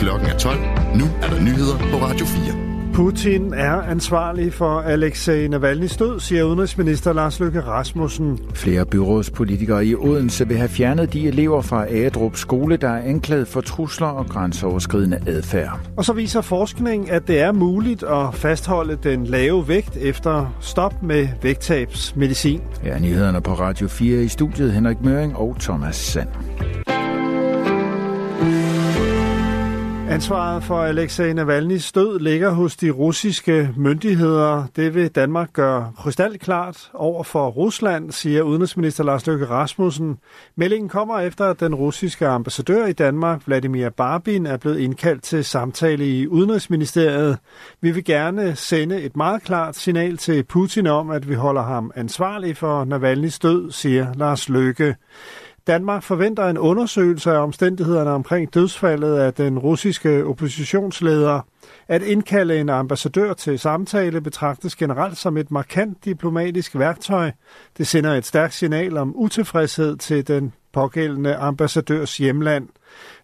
Klokken er 12. Nu er der nyheder på Radio 4. Putin er ansvarlig for Alexei Navalnys død, siger udenrigsminister Lars Løkke Rasmussen. Flere byrådspolitikere i Odense vil have fjernet de elever fra Agedrup Skole, der er anklaget for trusler og grænseoverskridende adfærd. Og så viser forskning, at det er muligt at fastholde den lave vægt efter stop med vægttabsmedicin. Ja, nyhederne på Radio 4 i studiet Henrik Møring og Thomas Sand. Ansvaret for Alexei Navalnys død ligger hos de russiske myndigheder. Det vil Danmark gøre krystalklart over for Rusland, siger udenrigsminister Lars Løkke Rasmussen. Meldingen kommer efter, at den russiske ambassadør i Danmark, Vladimir Barbin, er blevet indkaldt til samtale i Udenrigsministeriet. Vi vil gerne sende et meget klart signal til Putin om, at vi holder ham ansvarlig for Navalnys død, siger Lars Løkke. Danmark forventer en undersøgelse af omstændighederne omkring dødsfaldet af den russiske oppositionsleder. At indkalde en ambassadør til samtale betragtes generelt som et markant diplomatisk værktøj. Det sender et stærkt signal om utilfredshed til den pågældende ambassadørs hjemland.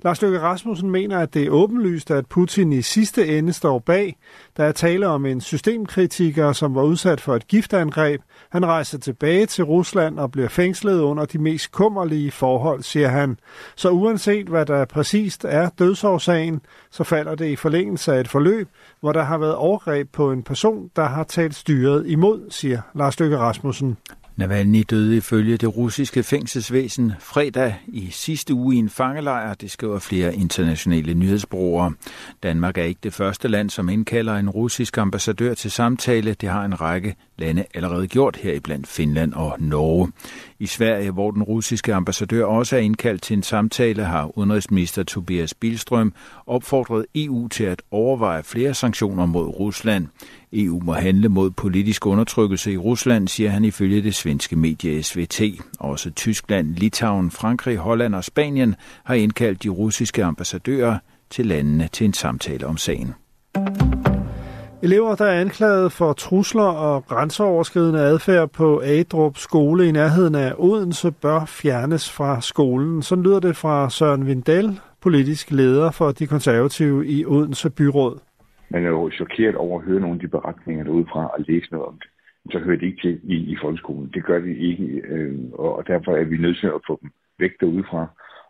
Lars Løkke Rasmussen mener, at det er åbenlyst, at Putin i sidste ende står bag. Der er tale om en systemkritiker, som var udsat for et giftangreb. Han rejser tilbage til Rusland og bliver fængslet under de mest kummerlige forhold, siger han. Så uanset hvad der præcist er dødsårsagen, så falder det i forlængelse af et forløb, hvor der har været overgreb på en person, der har talt styret imod, siger Lars Løkke Rasmussen. Navalny døde ifølge det russiske fængselsvæsen fredag i sidste uge i en fangelejr, det skriver flere internationale nyhedsbureauer. Danmark er ikke det første land, som indkalder en russisk ambassadør til samtale. Det har en række lande allerede gjort, heriblandt Finland og Norge. I Sverige, hvor den russiske ambassadør også er indkaldt til en samtale, har udenrigsminister Tobias Bildstrøm opfordret EU til at overveje flere sanktioner mod Rusland. EU må handle mod politisk undertrykkelse i Rusland, siger han ifølge det svenske medie SVT. Også Tyskland, Litauen, Frankrig, Holland og Spanien har indkaldt de russiske ambassadører til landene til en samtale om sagen. Elever, der er anklaget for trusler og grænseoverskridende adfærd på Agedrup Skole i nærheden af Odense, bør fjernes fra skolen. Sådan lyder det fra Søren Vindel, politisk leder for de konservative i Odense Byråd. Man er jo chokeret over at høre nogle af de beretninger derudefra og læse noget om det. Så hører det ikke til i folkeskolen. Det gør det ikke, og derfor er vi nødt til at få dem væk derudefra.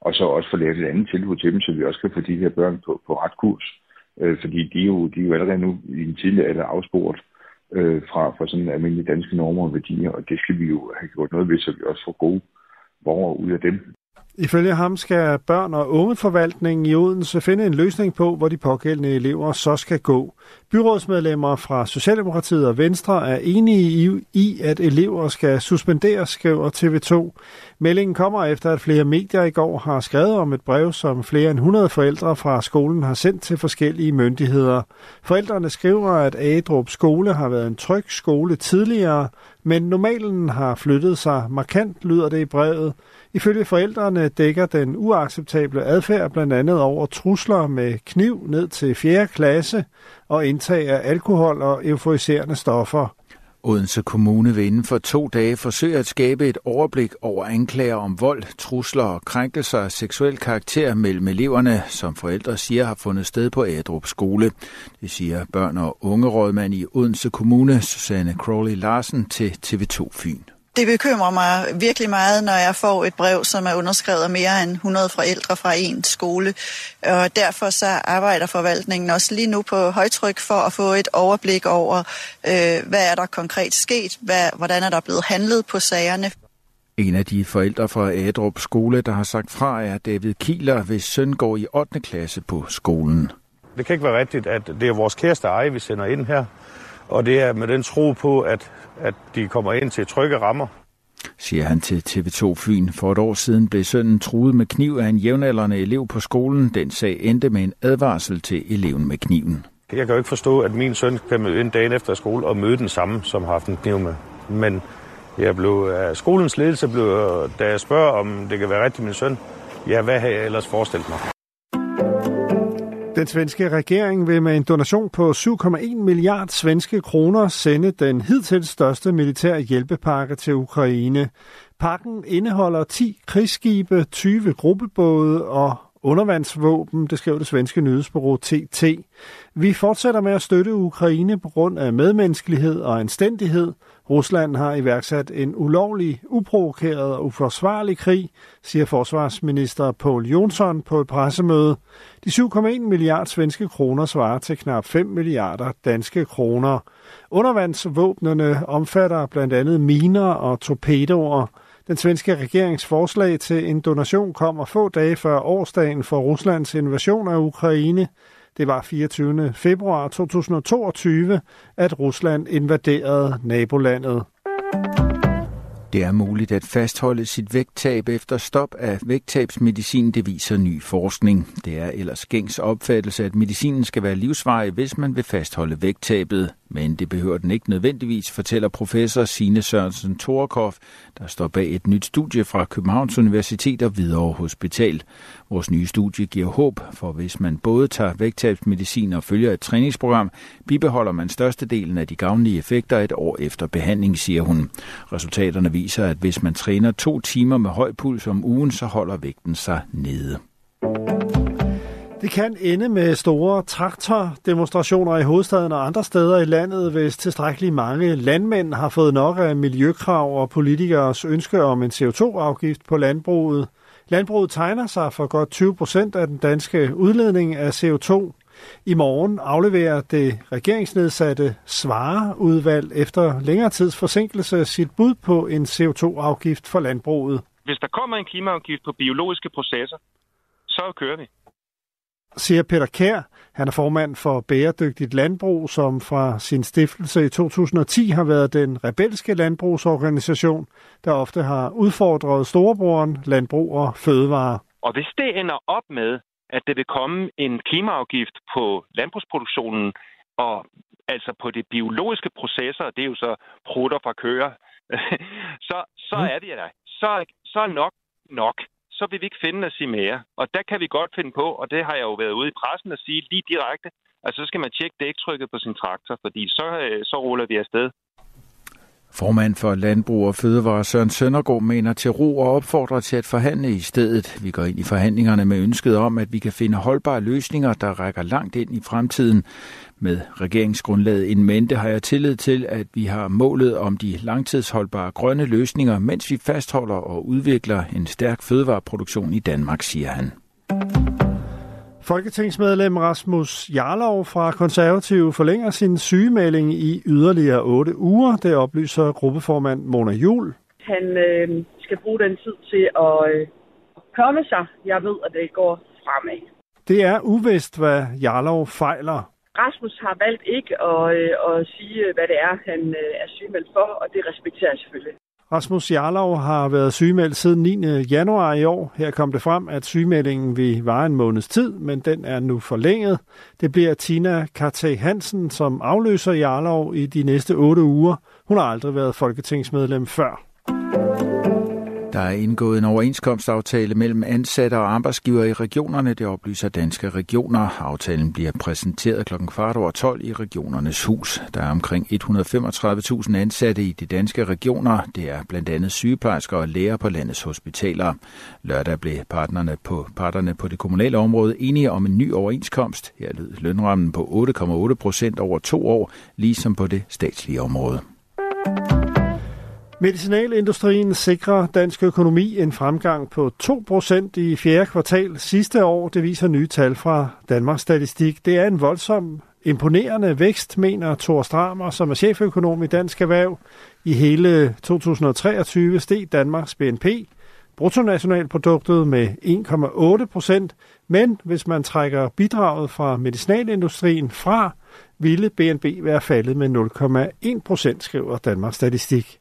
Og så også få lavet et andet tilbud til dem, så vi også kan få de her børn på ret kurs. Fordi de er jo allerede nu i en tidlig alder afsporet fra sådan almindelige danske normer og værdier, og det skal vi jo have gjort noget ved, så vi også får gode borgere ud af dem. Ifølge ham skal børn- og ungeforvaltningen i Odense finde en løsning på, hvor de pågældende elever så skal gå. Byrådsmedlemmer fra Socialdemokratiet og Venstre er enige i, at elever skal suspenderes, skriver TV2. Meldingen kommer efter, at flere medier i går har skrevet om et brev, som flere end 100 forældre fra skolen har sendt til forskellige myndigheder. Forældrene skriver, at Agedrup Skole har været en tryg skole tidligere, men normalen har flyttet sig markant, lyder det i brevet. Ifølge forældrene dækker den uacceptable adfærd blandt andet over trusler med kniv ned til 4. klasse og indtag af alkohol og euforiserende stoffer. Odense Kommune vil inden for 2 dage forsøge at skabe et overblik over anklager om vold, trusler og krænkelser af seksuel karakter mellem eleverne, som forældre siger har fundet sted på Agedrup Skole. Det siger børn- og ungerådmand i Odense Kommune, Susanne Crowley-Larsen, til TV2 Fyn. Det bekymrer mig virkelig meget, når jeg får et brev, som er underskrevet af mere end 100 forældre fra én skole. Og derfor så arbejder forvaltningen også lige nu på højtryk for at få et overblik over, hvad er der konkret sket, hvordan er der blevet handlet på sagerne. En af de forældre fra Agedrup Skole, der har sagt fra, er David Kieler, hvis søn går i 8. klasse på skolen. Det kan ikke være rigtigt, at det er vores kæreste eje, vi sender ind her. Og det er med den tro på, at de kommer ind til trygge rammer. Siger han til TV2 Fyn. For et år siden blev sønnen truet med kniv af en jævnaldrende elev på skolen. Den sag endte med en advarsel til eleven med kniven. Jeg kan jo ikke forstå, at min søn kan møde ind dagen efter skole og møde den samme, som har haft en kniv med. Men jeg blev af skolens ledelse, da jeg spørger, om det kan være rigtigt min søn. Ja, hvad har jeg ellers forestillet mig? Den svenske regering vil med en donation på 7,1 milliard svenske kroner sende den hidtil største militære hjælpepakke til Ukraine. Pakken indeholder 10 krigsskibe, 20 gruppebåde og undervandsvåben, det skrev det svenske nyhedsbureau TT. Vi fortsætter med at støtte Ukraine på grund af medmenneskelighed og anstændighed. Rusland har iværksat en ulovlig, uprovokeret og uforsvarlig krig, siger forsvarsminister Paul Jonsson på et pressemøde. De 7,1 milliarder svenske kroner svarer til knap 5 milliarder danske kroner. Undervandsvåbnene omfatter blandt andet miner og torpedoer. Den svenske regerings forslag til en donation kommer få dage før årsdagen for Ruslands invasion af Ukraine. Det var 24. februar 2022, at Rusland invaderede nabolandet. Det er muligt at fastholde sit vægttab efter stop af vægttabsmedicin, det viser ny forskning. Det er ellers gængs opfattelse, at medicinen skal være livsvarig, hvis man vil fastholde vægttabet. Men det behøver den ikke nødvendigvis, fortæller professor Signe Sørensen-Torekhoff, der står bag et nyt studie fra Københavns Universitet og Hvidovre Hospital. Vores nye studie giver håb, for hvis man både tager vægttabsmedicin og følger et træningsprogram, bibeholder man størstedelen af de gavnlige effekter et år efter behandling, siger hun. Resultaterne viser, at hvis man træner 2 timer med høj puls om ugen, så holder vægten sig nede. Det kan ende med store traktordemonstrationer i hovedstaden og andre steder i landet, hvis tilstrækkeligt mange landmænd har fået nok af miljøkrav og politikeres ønske om en CO2-afgift på landbruget. Landbruget tegner sig for godt 20% af den danske udledning af CO2. I morgen afleverer det regeringsnedsatte Svareudvalg efter længere tids forsinkelse sit bud på en CO2-afgift for landbruget. Hvis der kommer en klimaafgift på biologiske processer, så kører vi. Siger Peter Kær. Han er formand for Bæredygtigt Landbrug, som fra sin stiftelse i 2010 har været den rebelske landbrugsorganisation, der ofte har udfordret storebroren, landbrug og fødevare. Og hvis det ender op med, at det vil komme en klimaafgift på landbrugsproduktionen, og altså på de biologiske processer, det er jo så prutter fra køer, så er det der. Så nok. Så vil vi ikke finde at sige mere. Og der kan vi godt finde på, og det har jeg jo været ude i pressen at sige lige direkte, at så skal man tjekke dæktrykket på sin traktor, fordi så ruller vi afsted. Formand for Landbrug og Fødevare Søren Søndergaard mener til ro og opfordrer til at forhandle i stedet. Vi går ind i forhandlingerne med ønsket om, at vi kan finde holdbare løsninger, der rækker langt ind i fremtiden. Med regeringsgrundlaget in mente har jeg tillid til, at vi har målet om de langtidsholdbare grønne løsninger, mens vi fastholder og udvikler en stærk fødevareproduktion i Danmark, siger han. Folketingsmedlem Rasmus Jarlov fra Konservative forlænger sin sygemelding i yderligere 8 uger. Det oplyser gruppeformand Mona Juhl. Han skal bruge den tid til at komme sig. Jeg ved, at det går fremad. Det er uvist, hvad Jarlov fejler. Rasmus har valgt ikke at sige, hvad det er, han er sygemeldt for, og det respekterer jeg selvfølgelig. Rasmus Jarlov har været sygemeldt siden 9. januar i år. Her kom det frem, at sygemeldingen ville vare en måneds tid, men den er nu forlænget. Det bliver Tina Kartag Hansen, som afløser Jarlov i de næste 8 uger. Hun har aldrig været folketingsmedlem før. Der er indgået en overenskomstaftale mellem ansatte og arbejdsgivere i regionerne, det oplyser Danske Regioner. Aftalen bliver præsenteret kl. 12:15 i Regionernes Hus. Der er omkring 135.000 ansatte i de danske regioner. Det er blandt andet sygeplejersker og læger på landets hospitaler. Lørdag blev parterne på det kommunale område enige om en ny overenskomst. Her lød lønrammen på 8,8% over 2 år, ligesom på det statslige område. Medicinalindustrien sikrer dansk økonomi en fremgang på 2% i 4. kvartal sidste år. Det viser nye tal fra Danmarks Statistik. Det er en voldsom, imponerende vækst, mener Thor Strammer, som er cheføkonom i Dansk Erhverv. I hele 2023 steg Danmarks BNP, bruttonationalproduktet, med 1,8%. Men hvis man trækker bidraget fra medicinalindustrien fra, ville BNP være faldet med 0,1%, skriver Danmarks Statistik.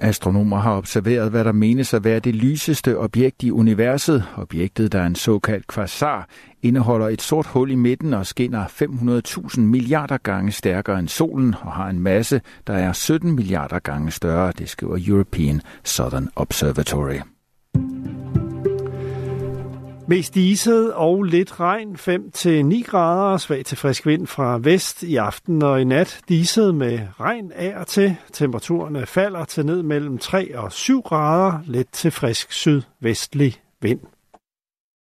Astronomer har observeret, hvad der menes at være det lyseste objekt i universet. Objektet, der er en såkaldt kvasar, indeholder et sort hul i midten og skinner 500.000 milliarder gange stærkere end solen og har en masse, der er 17 milliarder gange større, det skriver European Southern Observatory. Mest diset og lidt regn, 5-9 grader og svag til frisk vind fra vest i aften og i nat. Diset med regn af og til. Temperaturerne falder til ned mellem 3 og 7 grader. Let til frisk sydvestlig vind.